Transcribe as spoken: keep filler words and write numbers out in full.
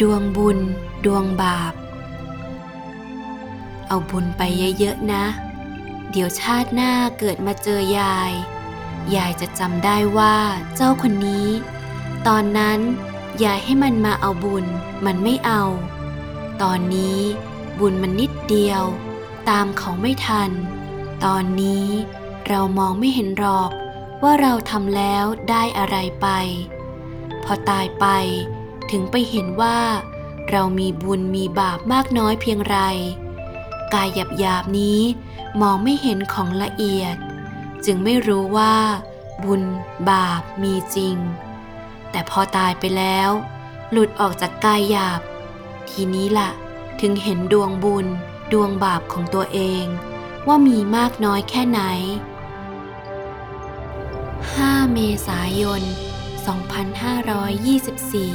ดวงบุญดวงบาปเอาบุญไปเยอะๆนะเดี๋ยวชาติหน้าเกิดมาเจอยายยายจะจำได้ว่าเจ้าคนนี้ตอนนั้นยายให้มันมาเอาบุญมันไม่เอาตอนนี้บุญมันนิดเดียวตามเขาไม่ทันตอนนี้เรามองไม่เห็นหรอกว่าเราทำแล้วได้อะไรไปพอตายไปถึงไปเห็นว่าเรามีบุญมีบาปมากน้อยเพียงไรกายหยาบๆนี้มองไม่เห็นของละเอียดจึงไม่รู้ว่าบุญบาปมีจริงแต่พอตายไปแล้วหลุดออกจากกายหยาบทีนี้ล่ะถึงเห็นดวงบุญดวงบาปของตัวเองว่ามีมากน้อยแค่ไหนห้าเมษายน สองพันห้าร้อยยี่สิบสี่